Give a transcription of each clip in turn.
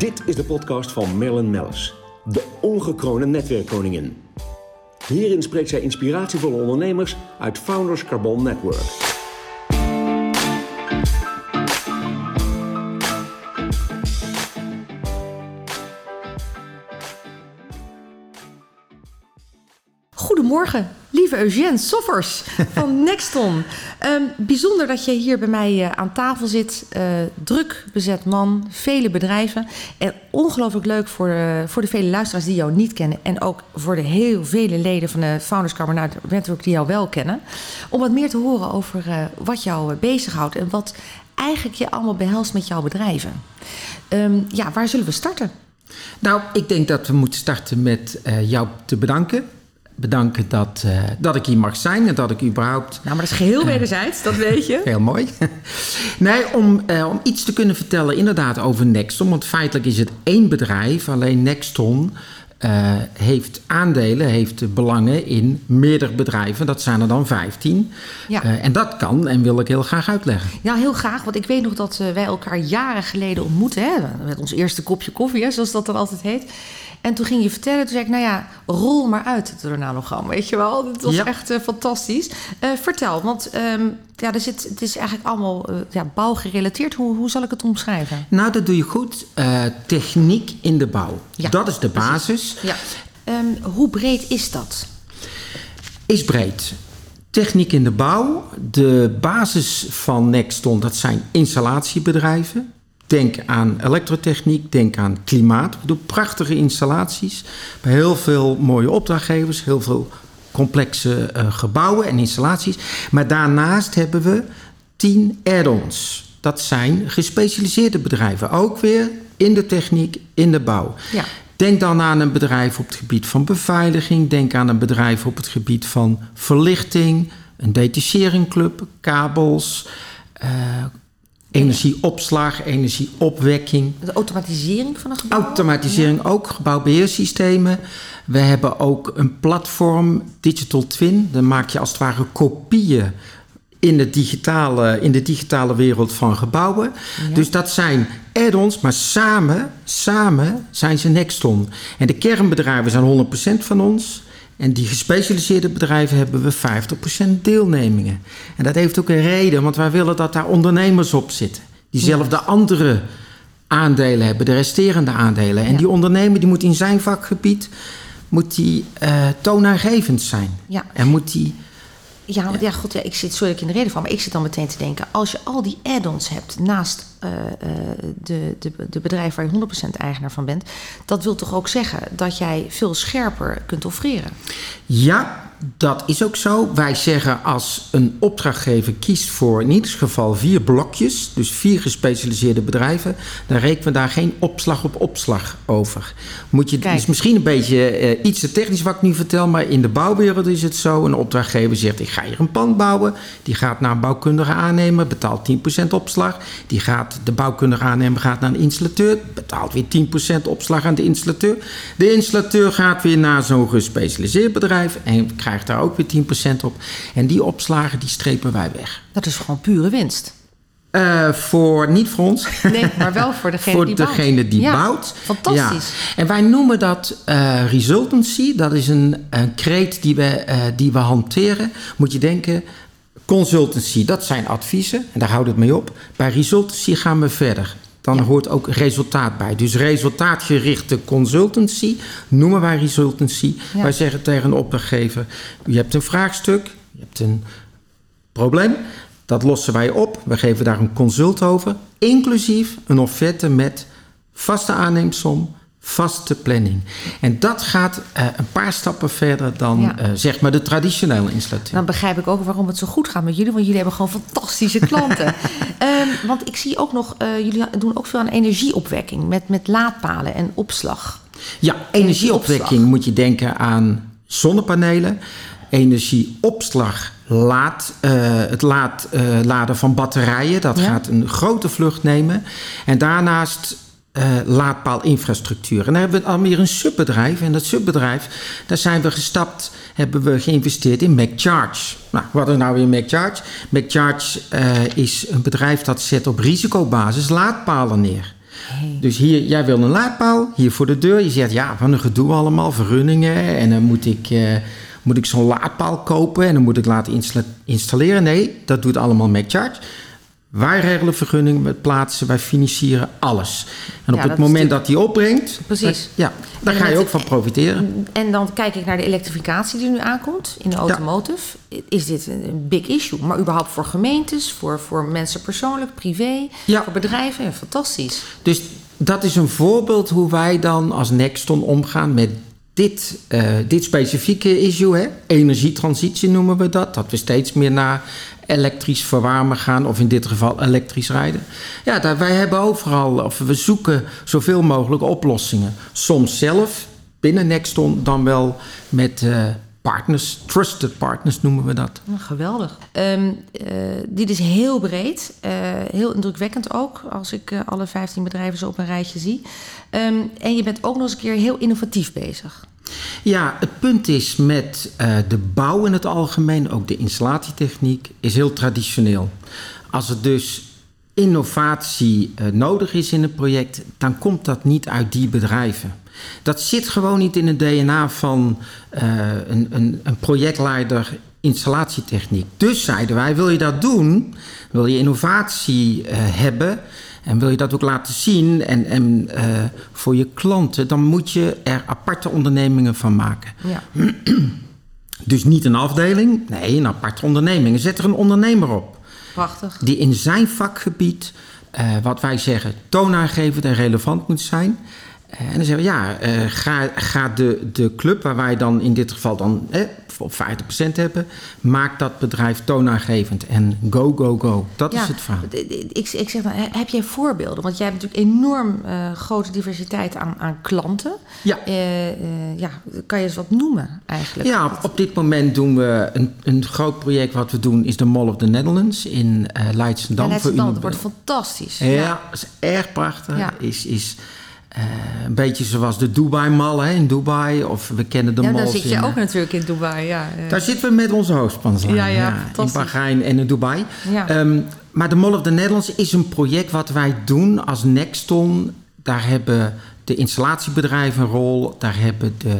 Dit is de podcast van Merlin Melles, de ongekroonde netwerkkoningin. Hierin spreekt zij inspiratievolle ondernemers uit Founders Circle Network. Goedemorgen, lieve Eugène Soffers van Nexton. Bijzonder dat je hier bij mij aan tafel zit. Druk bezet man, vele bedrijven. En ongelooflijk leuk voor de vele luisteraars die jou niet kennen. En ook voor de heel vele leden van de Founders Circle Network die jou wel kennen. Om wat meer te horen over wat jou bezighoudt. En wat eigenlijk je allemaal behelst met jouw bedrijven. Waar zullen we starten? Nou, ik denk dat we moeten starten met jou te bedanken. Bedanken dat ik hier mag zijn en dat ik überhaupt... Nou, maar dat is geheel wederzijds, dat weet je. Heel mooi. Nee, om iets te kunnen vertellen inderdaad over Nexton. Want feitelijk is het één bedrijf. Alleen Nexton heeft aandelen, heeft belangen in meerdere bedrijven. Dat zijn er dan 15. Ja. En dat kan en wil ik heel graag uitleggen. Ja, heel graag. Want ik weet nog dat wij elkaar jaren geleden ontmoeten. Hè? Met ons eerste kopje koffie, hè, zoals dat dan altijd heet. En toen ging je vertellen, toen zei ik, nou ja, rol maar uit het ornanogram, weet je wel. Dat was echt fantastisch. Vertel, want het is eigenlijk allemaal bouwgerelateerd. Hoe zal ik het omschrijven? Nou, dat doe je goed. Techniek in de bouw. Ja, dat is de basis. Ja. Hoe breed is dat? Is breed. Techniek in de bouw. De basis van Nexton, dat zijn installatiebedrijven. Denk aan elektrotechniek, denk aan klimaat. We doen prachtige installaties bij heel veel mooie opdrachtgevers, heel veel complexe gebouwen en installaties. Maar daarnaast hebben we 10 add-ons. Dat zijn gespecialiseerde bedrijven, ook weer in de techniek, in de bouw. Ja. Denk dan aan een bedrijf op het gebied van beveiliging. Denk aan een bedrijf op het gebied van verlichting, een detacheringclub, kabels... Energieopslag, energieopwekking. De automatisering van een gebouw? Automatisering ook, gebouwbeheersystemen. We hebben ook een platform, Digital Twin. Dan maak je als het ware kopieën in de digitale wereld van gebouwen. Ja. Dus dat zijn add-ons, maar samen zijn ze Nexton. En de kernbedrijven zijn 100% van ons... En die gespecialiseerde bedrijven hebben we 50% deelnemingen. En dat heeft ook een reden, want wij willen dat daar ondernemers op zitten. Die zelf de andere aandelen hebben, de resterende aandelen. En die ondernemer die moet in zijn vakgebied toonaangevend zijn. Ja. En moet die... ik zit, sorry dat ik in de reden van, maar ik zit dan meteen te denken... als je al die add-ons hebt naast de bedrijf waar je 100% eigenaar van bent... dat wil toch ook zeggen dat jij veel scherper kunt offreren? Ja, dat is ook zo. Wij zeggen als een opdrachtgever kiest voor in ieder geval 4 blokjes... dus 4 gespecialiseerde bedrijven... dan rekenen we daar geen opslag op opslag over. Het is misschien een beetje iets te technisch wat ik nu vertel... maar in de bouwwereld is het zo. Een opdrachtgever zegt, ik ga hier een pand bouwen. Die gaat naar een bouwkundige aannemer, betaalt 10% opslag. De bouwkundige aannemer gaat naar een installateur... betaalt weer 10% opslag aan de installateur. De installateur gaat weer naar zo'n gespecialiseerd bedrijf... en krijgt daar ook weer 10% op. En die opslagen die strepen wij weg. Dat is gewoon pure winst. Niet voor ons. Nee, maar wel voor degene die bouwt. Fantastisch. Ja. En wij noemen dat resultancy. Dat is een kreet die we hanteren. Moet je denken... Consultancy, dat zijn adviezen. En daar houdt het mee op. Bij resultancy gaan we verder. Dan hoort ook resultaat bij. Dus resultaatgerichte consultancy noemen wij resultancy. Ja. Wij zeggen tegen een opdrachtgever... je hebt een vraagstuk, je hebt een probleem. Dat lossen wij op. We geven daar een consult over. Inclusief een offerte met vaste aanneemsom... vaste planning. En dat gaat een paar stappen verder dan zeg maar de traditionele installateur. Dan begrijp ik ook waarom het zo goed gaat met jullie. Want jullie hebben gewoon fantastische klanten. Want ik zie ook nog, jullie doen ook veel aan energieopwekking. Met laadpalen en opslag. Ja, energieopwekking moet je denken aan zonnepanelen. Energieopslag, laden van batterijen. Dat gaat een grote vlucht nemen. En daarnaast... laadpaalinfrastructuur. En daar hebben we dan weer een subbedrijf. En dat subbedrijf, daar zijn we gestapt... hebben we geïnvesteerd in MacCharge. Nou, wat is nou weer MacCharge? MacCharge is een bedrijf dat zet op risicobasis laadpalen neer. Hey. Dus hier, jij wil een laadpaal, hier voor de deur. Je zegt, ja, wat een gedoe allemaal, vergunningen. En dan moet ik zo'n laadpaal kopen en dan moet ik laten installeren. Nee, dat doet allemaal MacCharge. Wij regelen vergunningen, we plaatsen, wij financieren alles. En op het moment dat die opbrengt, precies. Daar ga je ook van profiteren. En dan kijk ik naar de elektrificatie die nu aankomt in de automotive. Ja. Is dit een big issue? Maar überhaupt voor gemeentes, voor mensen persoonlijk, privé, voor bedrijven. Ja, fantastisch. Dus dat is een voorbeeld hoe wij dan als Nexton omgaan met dit specifieke issue, hè? Energietransitie noemen we dat. Dat we steeds meer naar elektrisch verwarmen gaan, of in dit geval elektrisch rijden. Ja, wij hebben overal, of we zoeken zoveel mogelijk oplossingen. Soms zelf, binnen Nexton, dan wel met partners, trusted partners noemen we dat. Oh, geweldig. Dit is heel breed, heel indrukwekkend ook, als ik alle 15 bedrijven zo op een rijtje zie. En je bent ook nog eens een keer heel innovatief bezig. Ja, het punt is met de bouw in het algemeen, ook de installatietechniek, is heel traditioneel. Als er dus innovatie nodig is in een project, dan komt dat niet uit die bedrijven. Dat zit gewoon niet in het DNA van een projectleider installatietechniek. Dus zeiden wij, wil je dat doen, wil je innovatie hebben en wil je dat ook laten zien en voor je klanten, dan moet je er aparte ondernemingen van maken. Ja. Dus niet een afdeling, nee, een aparte onderneming. Zet er een ondernemer op. Prachtig. Die in zijn vakgebied, wat wij zeggen, toonaangevend en relevant moet zijn. En dan zeggen we, ga de club waar wij dan in dit geval dan op 50% hebben, maak dat bedrijf toonaangevend en go, go, go. Dat is het verhaal. Ik zeg dan, heb jij voorbeelden? Want jij hebt natuurlijk enorm grote diversiteit aan klanten. Ja. Kan je eens wat noemen eigenlijk? Ja, op dit moment doen we een groot project wat we doen is de Mall of the Netherlands in Leidschendam. Leidschendam, dat wordt fantastisch. Ja, is erg prachtig. Ja. Is een beetje zoals de Dubai Mall in Dubai. Of we kennen de malls. Daar zit je ook natuurlijk in Dubai. Ja. Daar zitten we met onze hoofdspanslijn. In Bahrein en in Dubai. Ja. Maar de Mall of the Netherlands is een project wat wij doen als Nexton. Daar hebben de installatiebedrijven een rol. Daar hebben de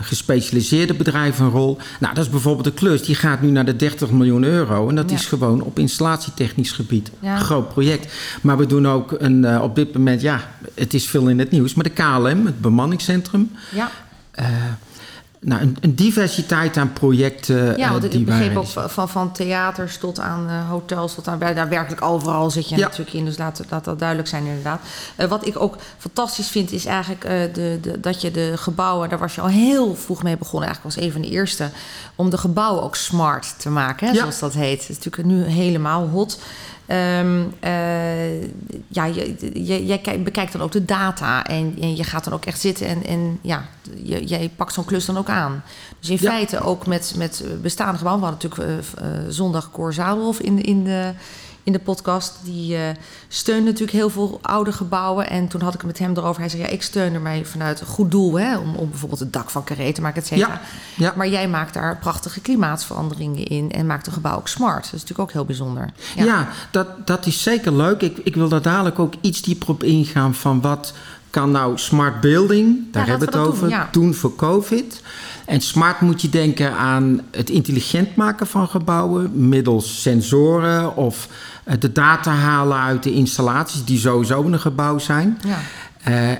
gespecialiseerde bedrijven een rol. Nou, dat is bijvoorbeeld de klus. Die gaat nu naar de 30 miljoen euro. En dat is gewoon op installatietechnisch gebied. Ja. Een groot project. Maar we doen ook op dit moment, het is veel in het nieuws. Maar de KLM, het bemanningscentrum. Ja. Een diversiteit aan projecten. Ja, want ik begreep ook van theaters tot aan hotels, tot aan werkelijk overal zit je natuurlijk in. Dus laat dat duidelijk zijn inderdaad. Wat ik ook fantastisch vind is eigenlijk dat je de gebouwen, daar was je al heel vroeg mee begonnen. Eigenlijk was een van de eerste om de gebouwen ook smart te maken, hè, zoals dat heet. Dat is natuurlijk nu helemaal hot. Jij bekijkt dan ook de data en je gaat dan ook echt zitten jij pakt zo'n klus dan ook aan. Dus in feite ook met bestaande gebouwen. We hadden natuurlijk zondag Coor Zadelhoff in de podcast. Die steunt natuurlijk heel veel oude gebouwen. En toen had ik het met hem erover. Hij zei, ik steun er mij vanuit een goed doel. Hè, om bijvoorbeeld het dak van Karee te maken, et cetera. Ja, ja. Maar jij maakt daar prachtige klimaatsveranderingen in. En maakt een gebouw ook smart. Dat is natuurlijk ook heel bijzonder. Ja, dat is zeker leuk. Ik wil daar dadelijk ook iets dieper op ingaan van wat kan nou smart building, daar hebben we het over, doen voor COVID. En smart moet je denken aan het intelligent maken van gebouwen middels sensoren of de data halen uit de installaties die sowieso in een gebouw zijn. Ja.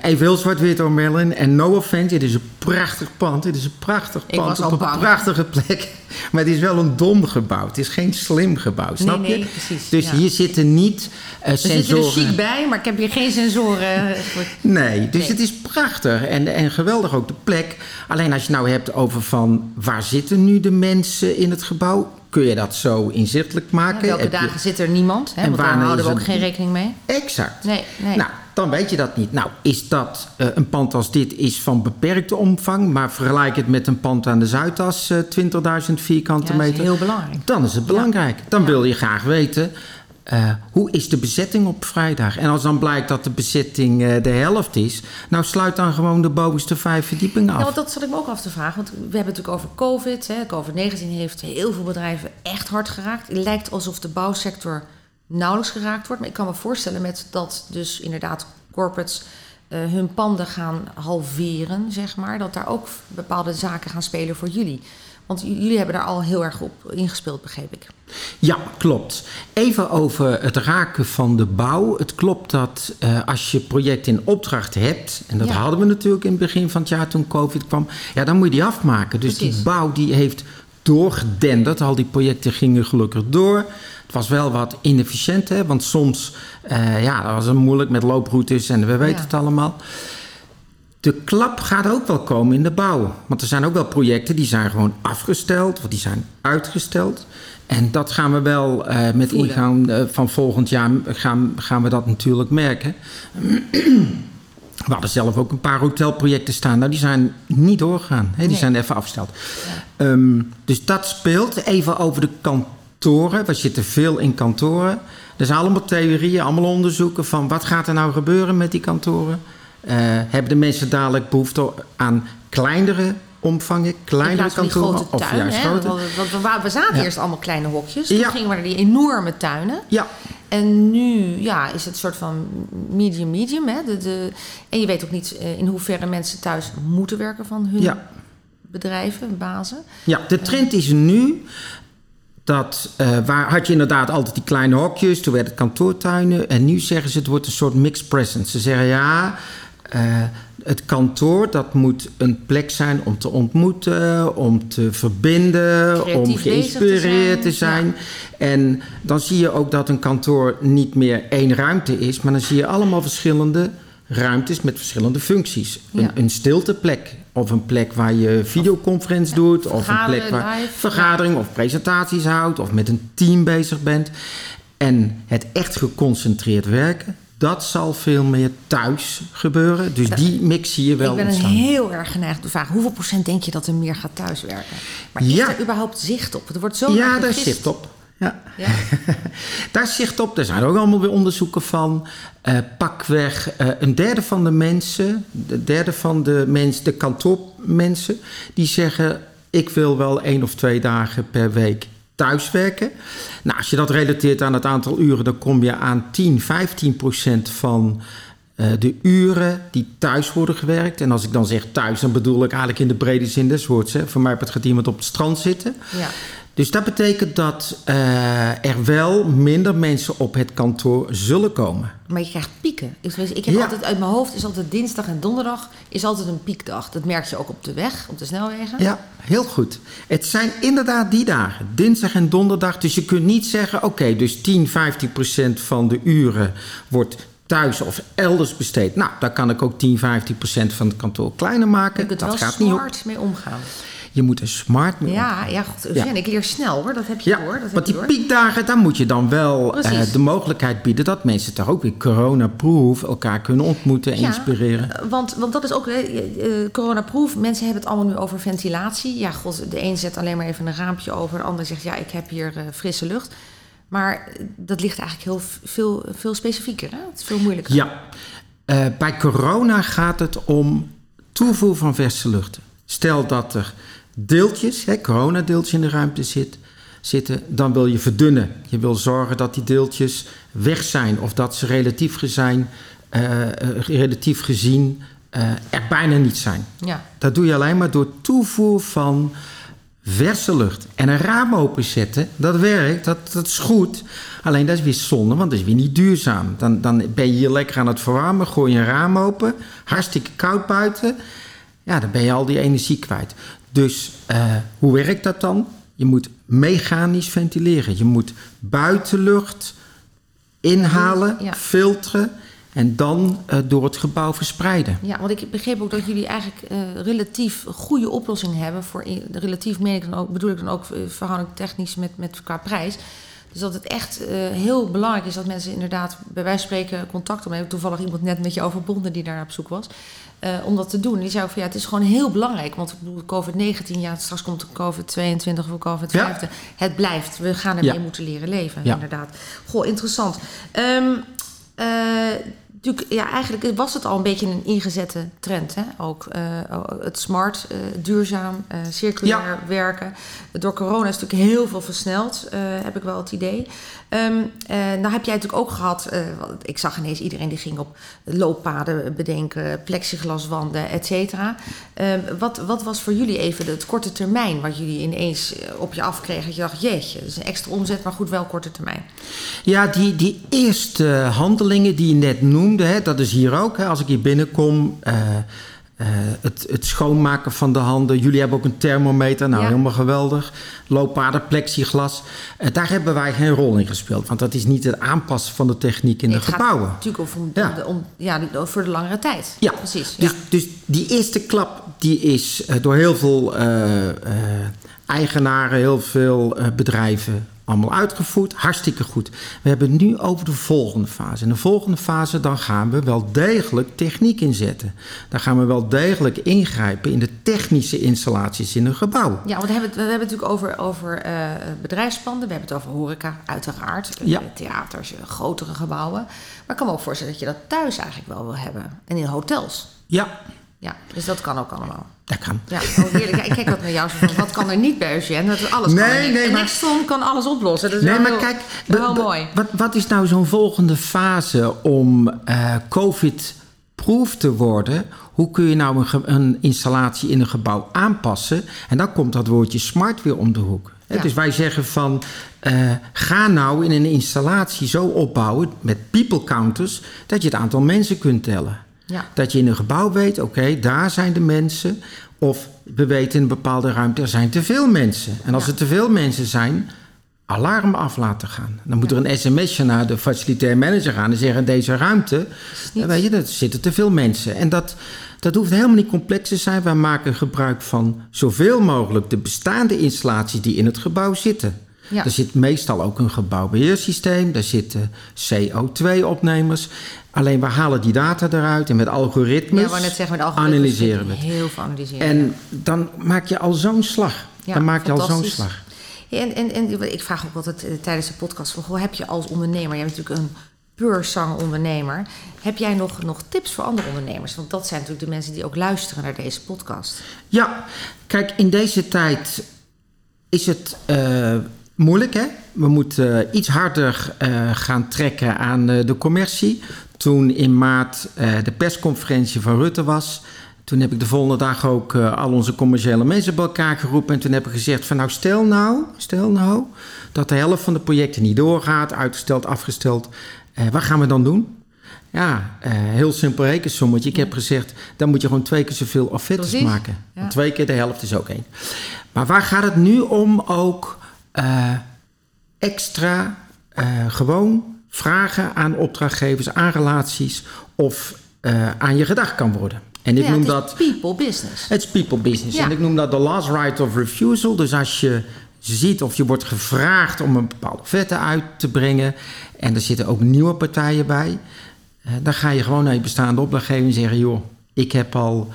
Even heel zwart-wit door Merlin. En no offense, dit is een prachtig pand. Dit is een prachtig pand op een prachtige plek. Maar het is wel een dom gebouw. Het is geen slim gebouw, snap je? Nee, precies. Dus hier zitten niet sensoren. Er zit er chic bij, maar ik heb hier geen sensoren. Nee, dus het is prachtig. En geweldig ook de plek. Alleen als je nou hebt over van waar zitten nu de mensen in het gebouw? Kun je dat zo inzichtelijk maken? Welke dagen zit er niemand? Hè? Want daar houden we ook geen rekening mee. Exact. Nee. Nou, dan weet je dat niet. Nou, is dat een pand als dit is van beperkte omvang, maar vergelijk het met een pand aan de Zuidas, 20.000 vierkante meter. Dat is heel belangrijk. Dan is het belangrijk. Dan wil je graag weten, hoe is de bezetting op vrijdag? En als dan blijkt dat de bezetting de helft is, nou sluit dan gewoon de bovenste 5 verdiepingen af. Ja, want dat zat ik me ook af te vragen. Want we hebben het natuurlijk over COVID. Hè. COVID-19 heeft heel veel bedrijven echt hard geraakt. Het lijkt alsof de bouwsector nauwelijks geraakt wordt. Maar ik kan me voorstellen met dat dus inderdaad corporates hun panden gaan halveren, zeg maar. Dat daar ook bepaalde zaken gaan spelen voor jullie. Want jullie hebben daar al heel erg op ingespeeld, begreep ik. Ja, klopt. Even over het raken van de bouw. Het klopt dat als je projecten in opdracht hebt... en dat hadden we natuurlijk in het begin van het jaar toen COVID kwam... ja, dan moet je die afmaken. Dus precies. Die bouw die heeft doorgedenderd. Al die projecten gingen gelukkig door... Het was wel wat inefficiënt, hè? Want soms dat was het moeilijk met looproutes en we weten het allemaal. De klap gaat ook wel komen in de bouw. Want er zijn ook wel projecten die zijn gewoon afgesteld of die zijn uitgesteld. En dat gaan we wel met ingang van volgend jaar gaan we dat natuurlijk merken. We hadden zelf ook een paar hotelprojecten staan. Nou, die zijn niet doorgegaan. Hè? Die zijn even afgesteld. Ja. Dus dat speelt even over de kant. We zitten veel in kantoren. Er zijn allemaal theorieën, allemaal onderzoeken van wat gaat er nou gebeuren met die kantoren. Hebben de mensen dadelijk behoefte aan kleinere omvangen, kleinere kantoren of tuin, juist grote? Want we zaten eerst allemaal kleine hokjes. Toen gingen we naar die enorme tuinen. Ja. En nu is het een soort van medium. Hè? En je weet ook niet in hoeverre mensen thuis moeten werken van hun bedrijven, bazen. Ja, de trend is nu... Dat had je inderdaad altijd die kleine hokjes, toen werd het kantoortuinen. En nu zeggen ze, het wordt een soort mixed presence. Ze zeggen, het kantoor, dat moet een plek zijn om te ontmoeten, om te verbinden, creatief om geïnspireerd te zijn. Ja. En dan zie je ook dat een kantoor niet meer één ruimte is, maar dan zie je allemaal verschillende ruimtes met verschillende functies. Ja. Een stilteplek. Of een plek waar je videoconferentie doet. Of een plek waar vergadering of presentaties houdt. Of met een team bezig bent. En het echt geconcentreerd werken. Dat zal veel meer thuis gebeuren. Dus die mix zie je wel ontstaan. Ik ben heel erg geneigd te vragen. Hoeveel procent denk je dat er meer gaat thuiswerken? Maar is er überhaupt zicht op? Er wordt zo daar is zicht op. Ja. Ja. Daar is zicht op. Daar zijn ook allemaal weer onderzoeken van. Pakweg de kantoormensen, die zeggen... ik wil wel 1 of 2 dagen per week thuiswerken. Nou, als je dat relateert aan het aantal uren... dan kom je aan 10-15% van de uren die thuis worden gewerkt. En als ik dan zeg thuis, dan bedoel ik eigenlijk in de brede zin des woords. Hè. Voor mij gaat iemand op het strand zitten... Ja. Dus dat betekent dat er wel minder mensen op het kantoor zullen komen. Maar je krijgt pieken. Ik heb altijd uit mijn hoofd, is altijd dinsdag en donderdag is altijd een piekdag. Dat merk je ook op de weg, op de snelwegen. Ja, heel goed. Het zijn inderdaad die dagen, dinsdag en donderdag. Dus je kunt niet zeggen, dus 10-15% van de uren wordt thuis of elders besteed. Nou, daar kan ik ook 10-15% van het kantoor kleiner maken. Je kunt dat wel smart mee omgaan. Je moet er smart mee omgaan. Ja, goed. Ja. Ik leer snel hoor, dat heb je hoor. Want die piekdagen, daar moet je dan wel de mogelijkheid bieden... dat mensen toch ook weer coronaproof elkaar kunnen ontmoeten en inspireren. Want dat is ook coronaproof. Mensen hebben het allemaal nu over ventilatie. Ja, god, de een zet alleen maar even een raampje over. De ander zegt, ik heb hier frisse lucht. Maar dat ligt eigenlijk heel veel specifieker. Hè? Het is veel moeilijker. Ja, bij corona gaat het om toevoer van verse lucht. Stel dat er deeltjes, coronadeeltjes in de ruimte zitten... dan wil je verdunnen. Je wil zorgen dat die deeltjes weg zijn... of dat ze relatief gezien er bijna niet zijn. Ja. Dat doe je alleen maar door toevoer van verse lucht. En een raam openzetten, dat werkt, dat is goed. Alleen dat is weer zonde, want dat is weer niet duurzaam. Dan ben je hier lekker aan het verwarmen, gooi je een raam open... hartstikke koud buiten... Ja, dan ben je al die energie kwijt. Dus hoe werkt dat dan? Je moet mechanisch ventileren. Je moet buitenlucht inhalen, filteren... en dan door het gebouw verspreiden. Ja, want ik begreep ook dat jullie eigenlijk relatief goede oplossingen hebben... voor relatief, bedoel ik dan ook verhouding technisch met qua prijs... Dus dat het echt heel belangrijk is dat mensen inderdaad bij wijze van spreken contact opnemen. Toevallig iemand net met je overbonden die daar op zoek was. Om dat te doen. Die zei ook van het is gewoon heel belangrijk. Want ik bedoel COVID-19, straks komt COVID-22 of COVID-15. Ja. Het blijft. We gaan ermee moeten leren leven. Ja. Inderdaad. Goh, interessant. natuurlijk, ja, eigenlijk was het al een beetje een ingezette trend. Hè? Ook het smart, duurzaam, circulair werken. Door corona is natuurlijk heel veel versneld, heb ik wel het idee. Nou heb jij natuurlijk ook gehad... ik zag ineens iedereen die ging op looppaden bedenken, plexiglaswanden, et cetera. Wat was voor jullie even het korte termijn wat jullie ineens op je afkregen? Dat je dacht, jeetje, dat is een extra omzet, maar goed, wel korte termijn. Ja, die eerste handelingen die je net noemde, hè, dat is hier ook. Hè, als ik hier binnenkom... het schoonmaken van de handen. Jullie hebben ook een thermometer. Nou, helemaal geweldig. Looppaden, plexiglas. Daar hebben wij geen rol in gespeeld. Want dat is niet het aanpassen van de techniek in de gebouwen. Het gaat natuurlijk voor de langere tijd. Ja, precies. Ja. Dus die eerste klap die is door heel veel eigenaren, heel veel bedrijven allemaal uitgevoerd. Hartstikke goed. We hebben het nu over de volgende fase. In de volgende fase dan gaan we wel degelijk techniek inzetten. Dan gaan we wel degelijk ingrijpen in de technische installaties in een gebouw. Ja, want we hebben het natuurlijk over bedrijfspanden. We hebben het over horeca, uiteraard. Theaters, grotere gebouwen. Maar ik kan me ook voorstellen dat je dat thuis eigenlijk wel wil hebben. En in hotels. Ja, dus dat kan ook allemaal. Dat kan. Ja, heerlijk. Ja, ik kijk wat naar jou. Wat kan er niet bij Eugène? Dat is alles. Nexton kan alles oplossen. Dat is wel mooi. Wat is nou zo'n volgende fase om COVID-proof te worden? Hoe kun je nou een installatie in een gebouw aanpassen? En dan komt dat woordje smart weer om de hoek. Ja. Dus wij zeggen van, ga nou in een installatie zo opbouwen met people counters, dat je het aantal mensen kunt tellen. Ja. Dat je in een gebouw weet, oké, daar zijn de mensen. Of we weten in een bepaalde ruimte, er zijn te veel mensen. En als er te veel mensen zijn, alarm af laten gaan. Dan moet er een sms'je naar de facilitair manager gaan en zeggen, in deze ruimte, weet je, er zitten te veel mensen. En dat hoeft helemaal niet complex te zijn. Wij maken gebruik van zoveel mogelijk de bestaande installaties die in het gebouw zitten. Ja. Er zit meestal ook een gebouwbeheersysteem. Daar zitten CO2-opnemers. Alleen we halen die data eruit en met algoritmes, analyseren we het. Heel veel analyseren. En dan maak je al zo'n slag. Ja, dan maak je al zo'n slag. Ja, en ik vraag ook altijd tijdens de podcast, hoe heb je als ondernemer, jij bent natuurlijk een puur zang ondernemer, heb jij nog tips voor andere ondernemers? Want dat zijn natuurlijk de mensen die ook luisteren naar deze podcast. Ja, kijk, in deze tijd is het... moeilijk, hè? We moeten iets harder gaan trekken aan de commercie. Toen in maart de persconferentie van Rutte was. Toen heb ik de volgende dag ook al onze commerciële mensen bij elkaar geroepen. En toen heb ik gezegd van nou, stel nou dat de helft van de projecten niet doorgaat. Uitgesteld, afgesteld. Wat gaan we dan doen? Ja, heel simpel rekensommetje. Ik heb gezegd, dan moet je gewoon 2 keer zoveel offertes maken. Ja. 2 keer de helft is ook 1. Maar waar gaat het nu om ook... extra gewoon vragen aan opdrachtgevers, aan relaties of aan je gedacht kan worden. En ik noem dat people business. Het is people business. Ja. En ik noem dat de last right of refusal. Dus als je ziet of je wordt gevraagd om een bepaalde offerte uit te brengen en er zitten ook nieuwe partijen bij, dan ga je gewoon naar je bestaande opdrachtgever en zeggen, joh, ik heb al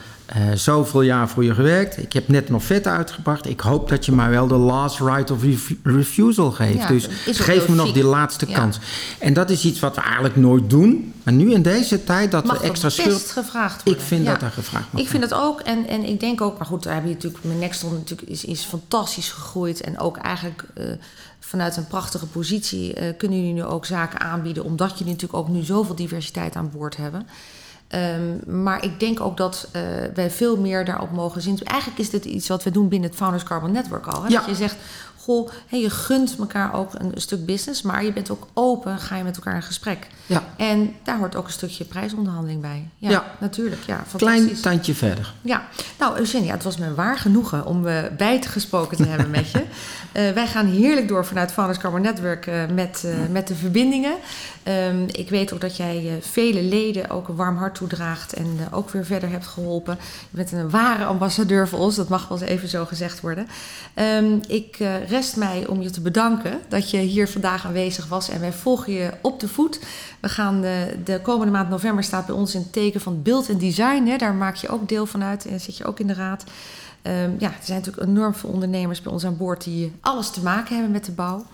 zoveel jaar voor je gewerkt. Ik heb net een offerte uitgebracht. Ik hoop dat je mij wel de last right of refusal geeft. Ja, dus geef me nog die laatste kans. En dat is iets wat we eigenlijk nooit doen. Maar nu in deze tijd dat mag we extra best gevraagd worden. Ik vind dat daar gevraagd mag. Ik vind dat ook. En ik denk ook, maar goed, daar hebben je natuurlijk met Nexton natuurlijk is fantastisch gegroeid. En ook eigenlijk vanuit een prachtige positie kunnen jullie nu ook zaken aanbieden. Omdat jullie natuurlijk ook nu zoveel diversiteit aan boord hebben. Maar ik denk ook dat wij veel meer daarop mogen zien. Eigenlijk is dit iets wat we doen binnen het Founders Circle Network al. Hè? Ja. Dat je zegt, goh, hey, je gunt elkaar ook een stuk business, maar je bent ook open, ga je met elkaar in gesprek. Ja. En daar hoort ook een stukje prijsonderhandeling bij. Ja, ja. Natuurlijk. Ja, klein tandje verder. Ja, nou Eugène, het was me waar genoegen om bijgesproken te hebben met je. Wij gaan heerlijk door vanuit Founders Circle Network met de verbindingen. Ik weet ook dat jij vele leden ook een warm hart toedraagt en ook weer verder hebt geholpen. Je bent een ware ambassadeur voor ons, dat mag wel eens even zo gezegd worden. Rest mij om je te bedanken dat je hier vandaag aanwezig was en wij volgen je op de voet. We gaan de komende maand november staat bij ons in het teken van beeld en design. Hè. Daar maak je ook deel van uit en zit je ook in de raad. Er zijn natuurlijk enorm veel ondernemers bij ons aan boord die alles te maken hebben met de bouw.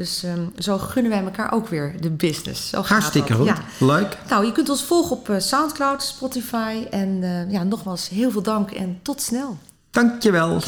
Dus zo gunnen wij elkaar ook weer de business. Zo gaat hartstikke dat. Goed. Ja. Leuk. Nou, je kunt ons volgen op Soundcloud, Spotify. En nogmaals heel veel dank en tot snel. Dankjewel.